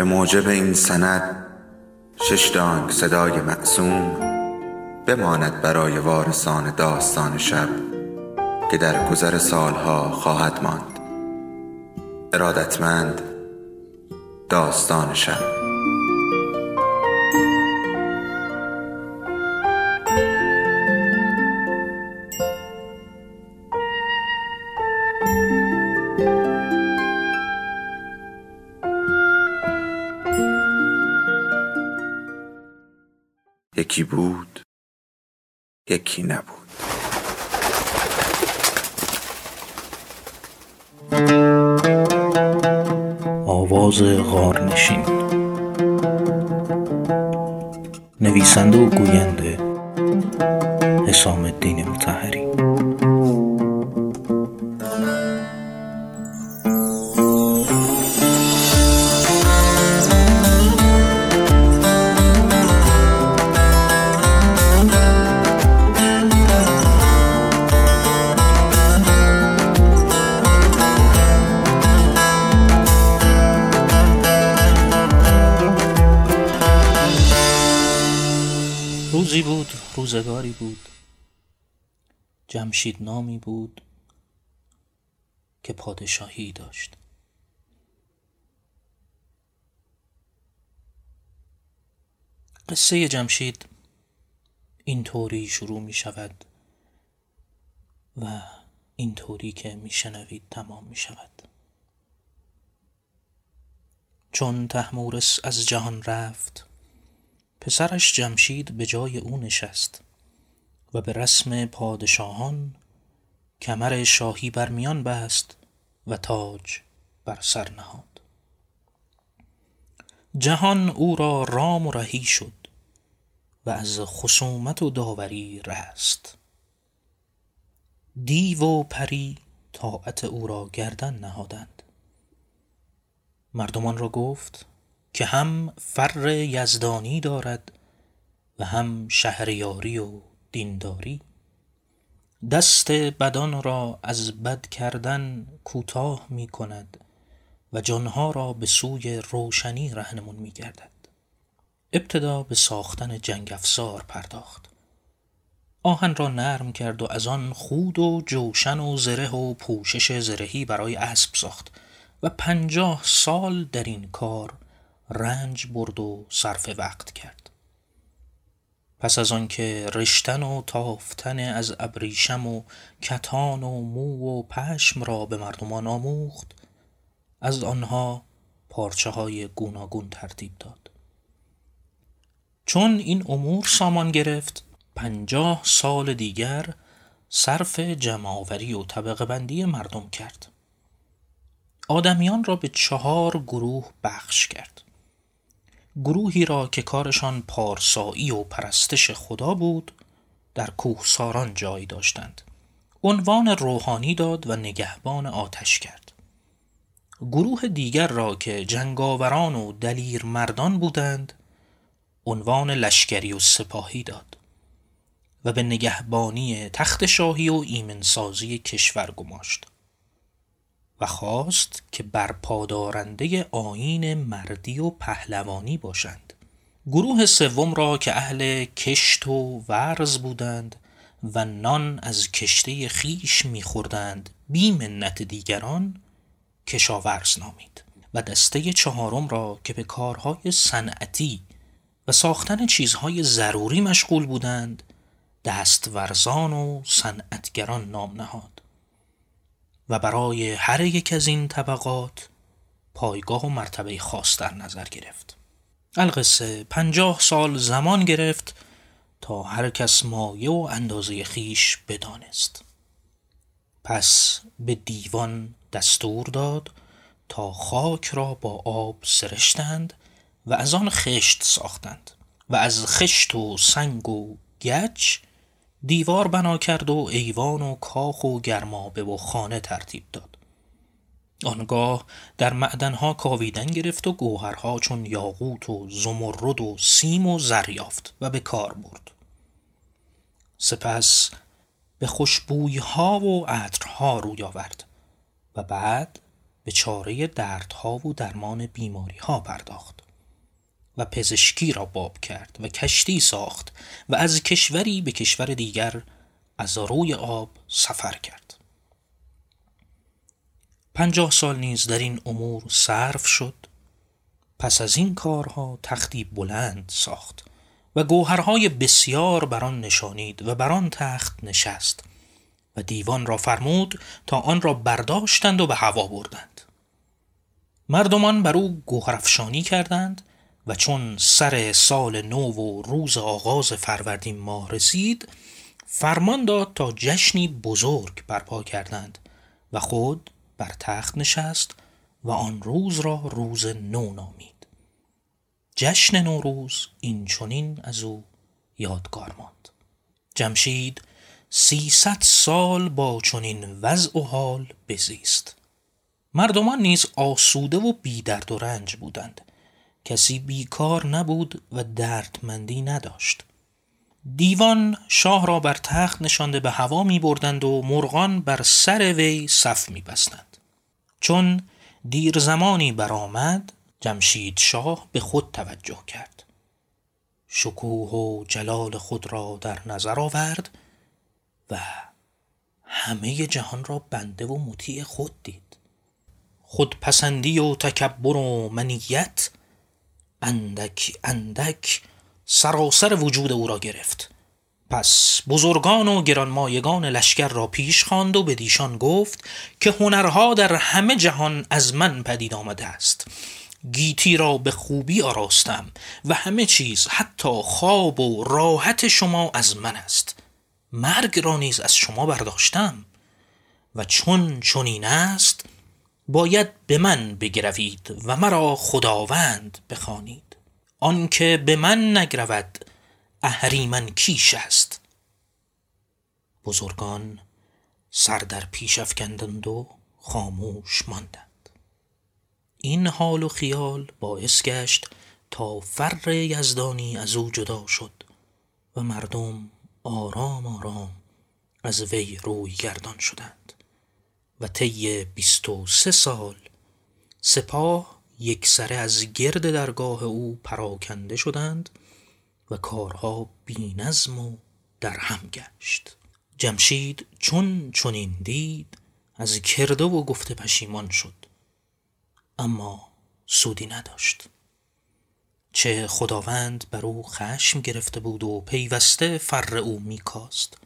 به موجب این سند 6 دانگ صدای معصوم بماند برای وارثان داستان شب که در گذر سالها خواهد ماند. ارادتمند داستان شب. یکی بود، یکی نبود. آواز غارنشین، نویسنده و گوینده حسام الدین مطهری. روزی بود، روزگاری بود، جمشید نامی بود که پادشاهی داشت. قصه جمشید اینطوری شروع می شود و اینطوری که می شنوید تمام می شود. چون تهمورس از جهان رفت، پسرش جمشید به جای او نشست و به رسم پادشاهان کمر شاهی برمیان بست و تاج بر سر نهاد. جهان او را رام و رهی شد و از خصومت و داوری رست. دیو و پری طاعت او را گردن نهادند. مردمان را گفت که هم فر یزدانی دارد و هم شهریاری و دینداری. دست بدان را از بد کردن کوتاه می کند و جانها را به سوی روشنی رهنمون می گردد. ابتدا به ساختن جنگ افزار پرداخت. آهن را نرم کرد و از آن خود و جوشن و زره و پوشش زرهی برای اسب ساخت و 50 سال در این کار رنج برد و صرف وقت کرد. پس از آن که رشتن و تافتن از ابریشم و کتان و مو و پشم را به مردمان آموخت، از آنها پارچه های گوناگون ترتیب داد. چون این امور سامان گرفت، 50 سال دیگر صرف جمع‌آوری و طبقه بندی مردم کرد. آدمیان را به 4 گروه بخش کرد. گروهی را که کارشان پارسایی و پرستش خدا بود، در کوهساران جای داشتند. عنوان روحانی داد و نگهبان آتش کرد. گروه دیگر را که جنگاوران و دلیر مردان بودند، عنوان لشکری و سپاهی داد و به نگهبانی تخت شاهی و ایمنسازی کشور گماشت و خواست که برپادارنده آیین مردی و پهلوانی باشند. گروه سوم را که اهل کشت و ورز بودند و نان از کشته خیش می‌خوردند بی منت دیگران، کشاورز نامید. و دسته 4م را که به کارهای صنعتی و ساختن چیزهای ضروری مشغول بودند، دستورزان و صنعتگران نام نهاد. و برای هر یک از این طبقات پایگاه و مرتبه خاص در نظر گرفت. القصه 50 سال زمان گرفت تا هر کس مایه و اندازه خیش بدانست. پس به دیوان دستور داد تا خاک را با آب سرشتند و از آن خشت ساختند و از خشت و سنگ و گچ دیوار بنا کرد و ایوان و کاخ و گرمابه و خانه ترتیب داد. آنگاه در معدنها کاویدن گرفت و گوهرها چون یاقوت و زمرد و سیم و زر یافت و به کار برد. سپس به خوشبویها و عطرها روی آورد و بعد به چاره دردها و درمان بیماریها پرداخت و پزشکی را باب کرد و کشتی ساخت و از کشوری به کشور دیگر از روی آب سفر کرد. 50 سال نیز در این امور صرف شد. پس از این کارها تختی بلند ساخت و گوهرهای بسیار بر آن نشانید و بر آن تخت نشست و دیوان را فرمود تا آن را برداشتند و به هوا بردند. مردمان بر او گوهرافشانی کردند و چون سر سال نو و روز آغاز فروردین ماه رسید، فرمان داد تا جشنی بزرگ برپا کردند و خود بر تخت نشست و آن روز را روز نو نامید. جشن نوروز این چنین از او یادگار ماند. جمشید 300 سال با چنین وضع و حال بزیست. مردمان نیز آسوده و بی درد و رنج بودند. کسی بیکار نبود و دردمندی نداشت. دیوان شاه را بر تخت نشانده به هوا می بردند و مرغان بر سر وی صف می بستند. چون دیر زمانی برآمد، جمشید شاه به خود توجه کرد. شکوه و جلال خود را در نظر آورد و همه جهان را بنده و مطیع خود دید. خودپسندی و تکبر و منیت اندک اندک سراسر وجود او را گرفت. پس بزرگان و گرانمایگان لشکر را پیش خواند و به دیشان گفت که هنرها در همه جهان از من پدید آمده است. گیتی را به خوبی آراستم و همه چیز حتی خواب و راحت شما از من است. مرگ را نیز از شما برداشتم و چون چنین است باید به من بگروید و مرا خداوند بخوانید. آن که به من نگرود اهریمن کیش است. بزرگان سر در پیش افکندند و خاموش ماندند. این حال و خیال باعث گشت تا فر یزدانی از او جدا شد و مردم آرام آرام از وی روی گردان شدند و طی 23 سال سپاه یک سره از گرد درگاه او پراکنده شدند و کارها بی نظم و درهم گشت. جمشید چنین دید از کرده و گفته پشیمان شد، اما سودی نداشت. چه خداوند بر او خشم گرفته بود و پیوسته فر او می کاست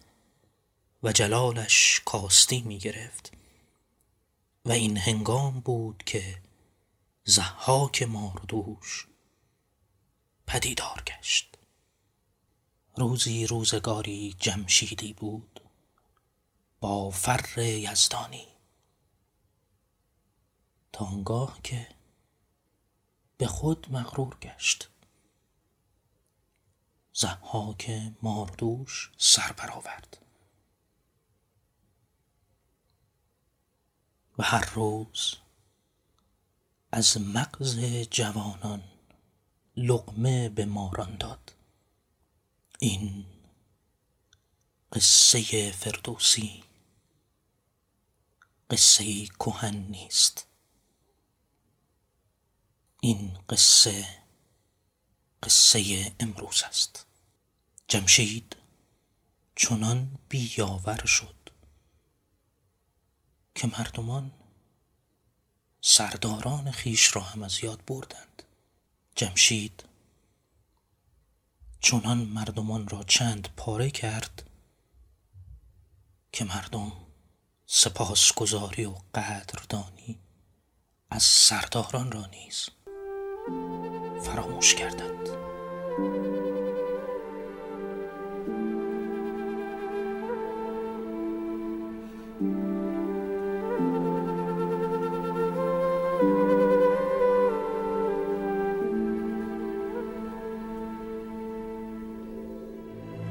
و جلالش کاستی می گرفت و این هنگام بود که زهاک ماردوش پدیدار گشت. روزی روزگاری جمشیدی بود با فر یزدانی، تا آنگاه که به خود مغرور گشت. زهاک ماردوش سر برآورد و هر روز از مغز جوانان لقمه به ماران داد. این قصه فردوسی قصه کهن نیست. این قصه امروز است. جمشید چنان بی‌یاور شد که مردمان سرداران خیش را هم از یاد بردند. جمشید چنان مردمان را چند پاره کرد که مردم سپاسگزاری و قدردانی از سرداران را نیز فراموش کردند.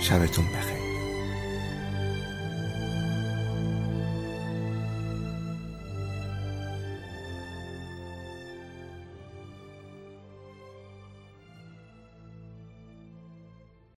شبتون بخیر.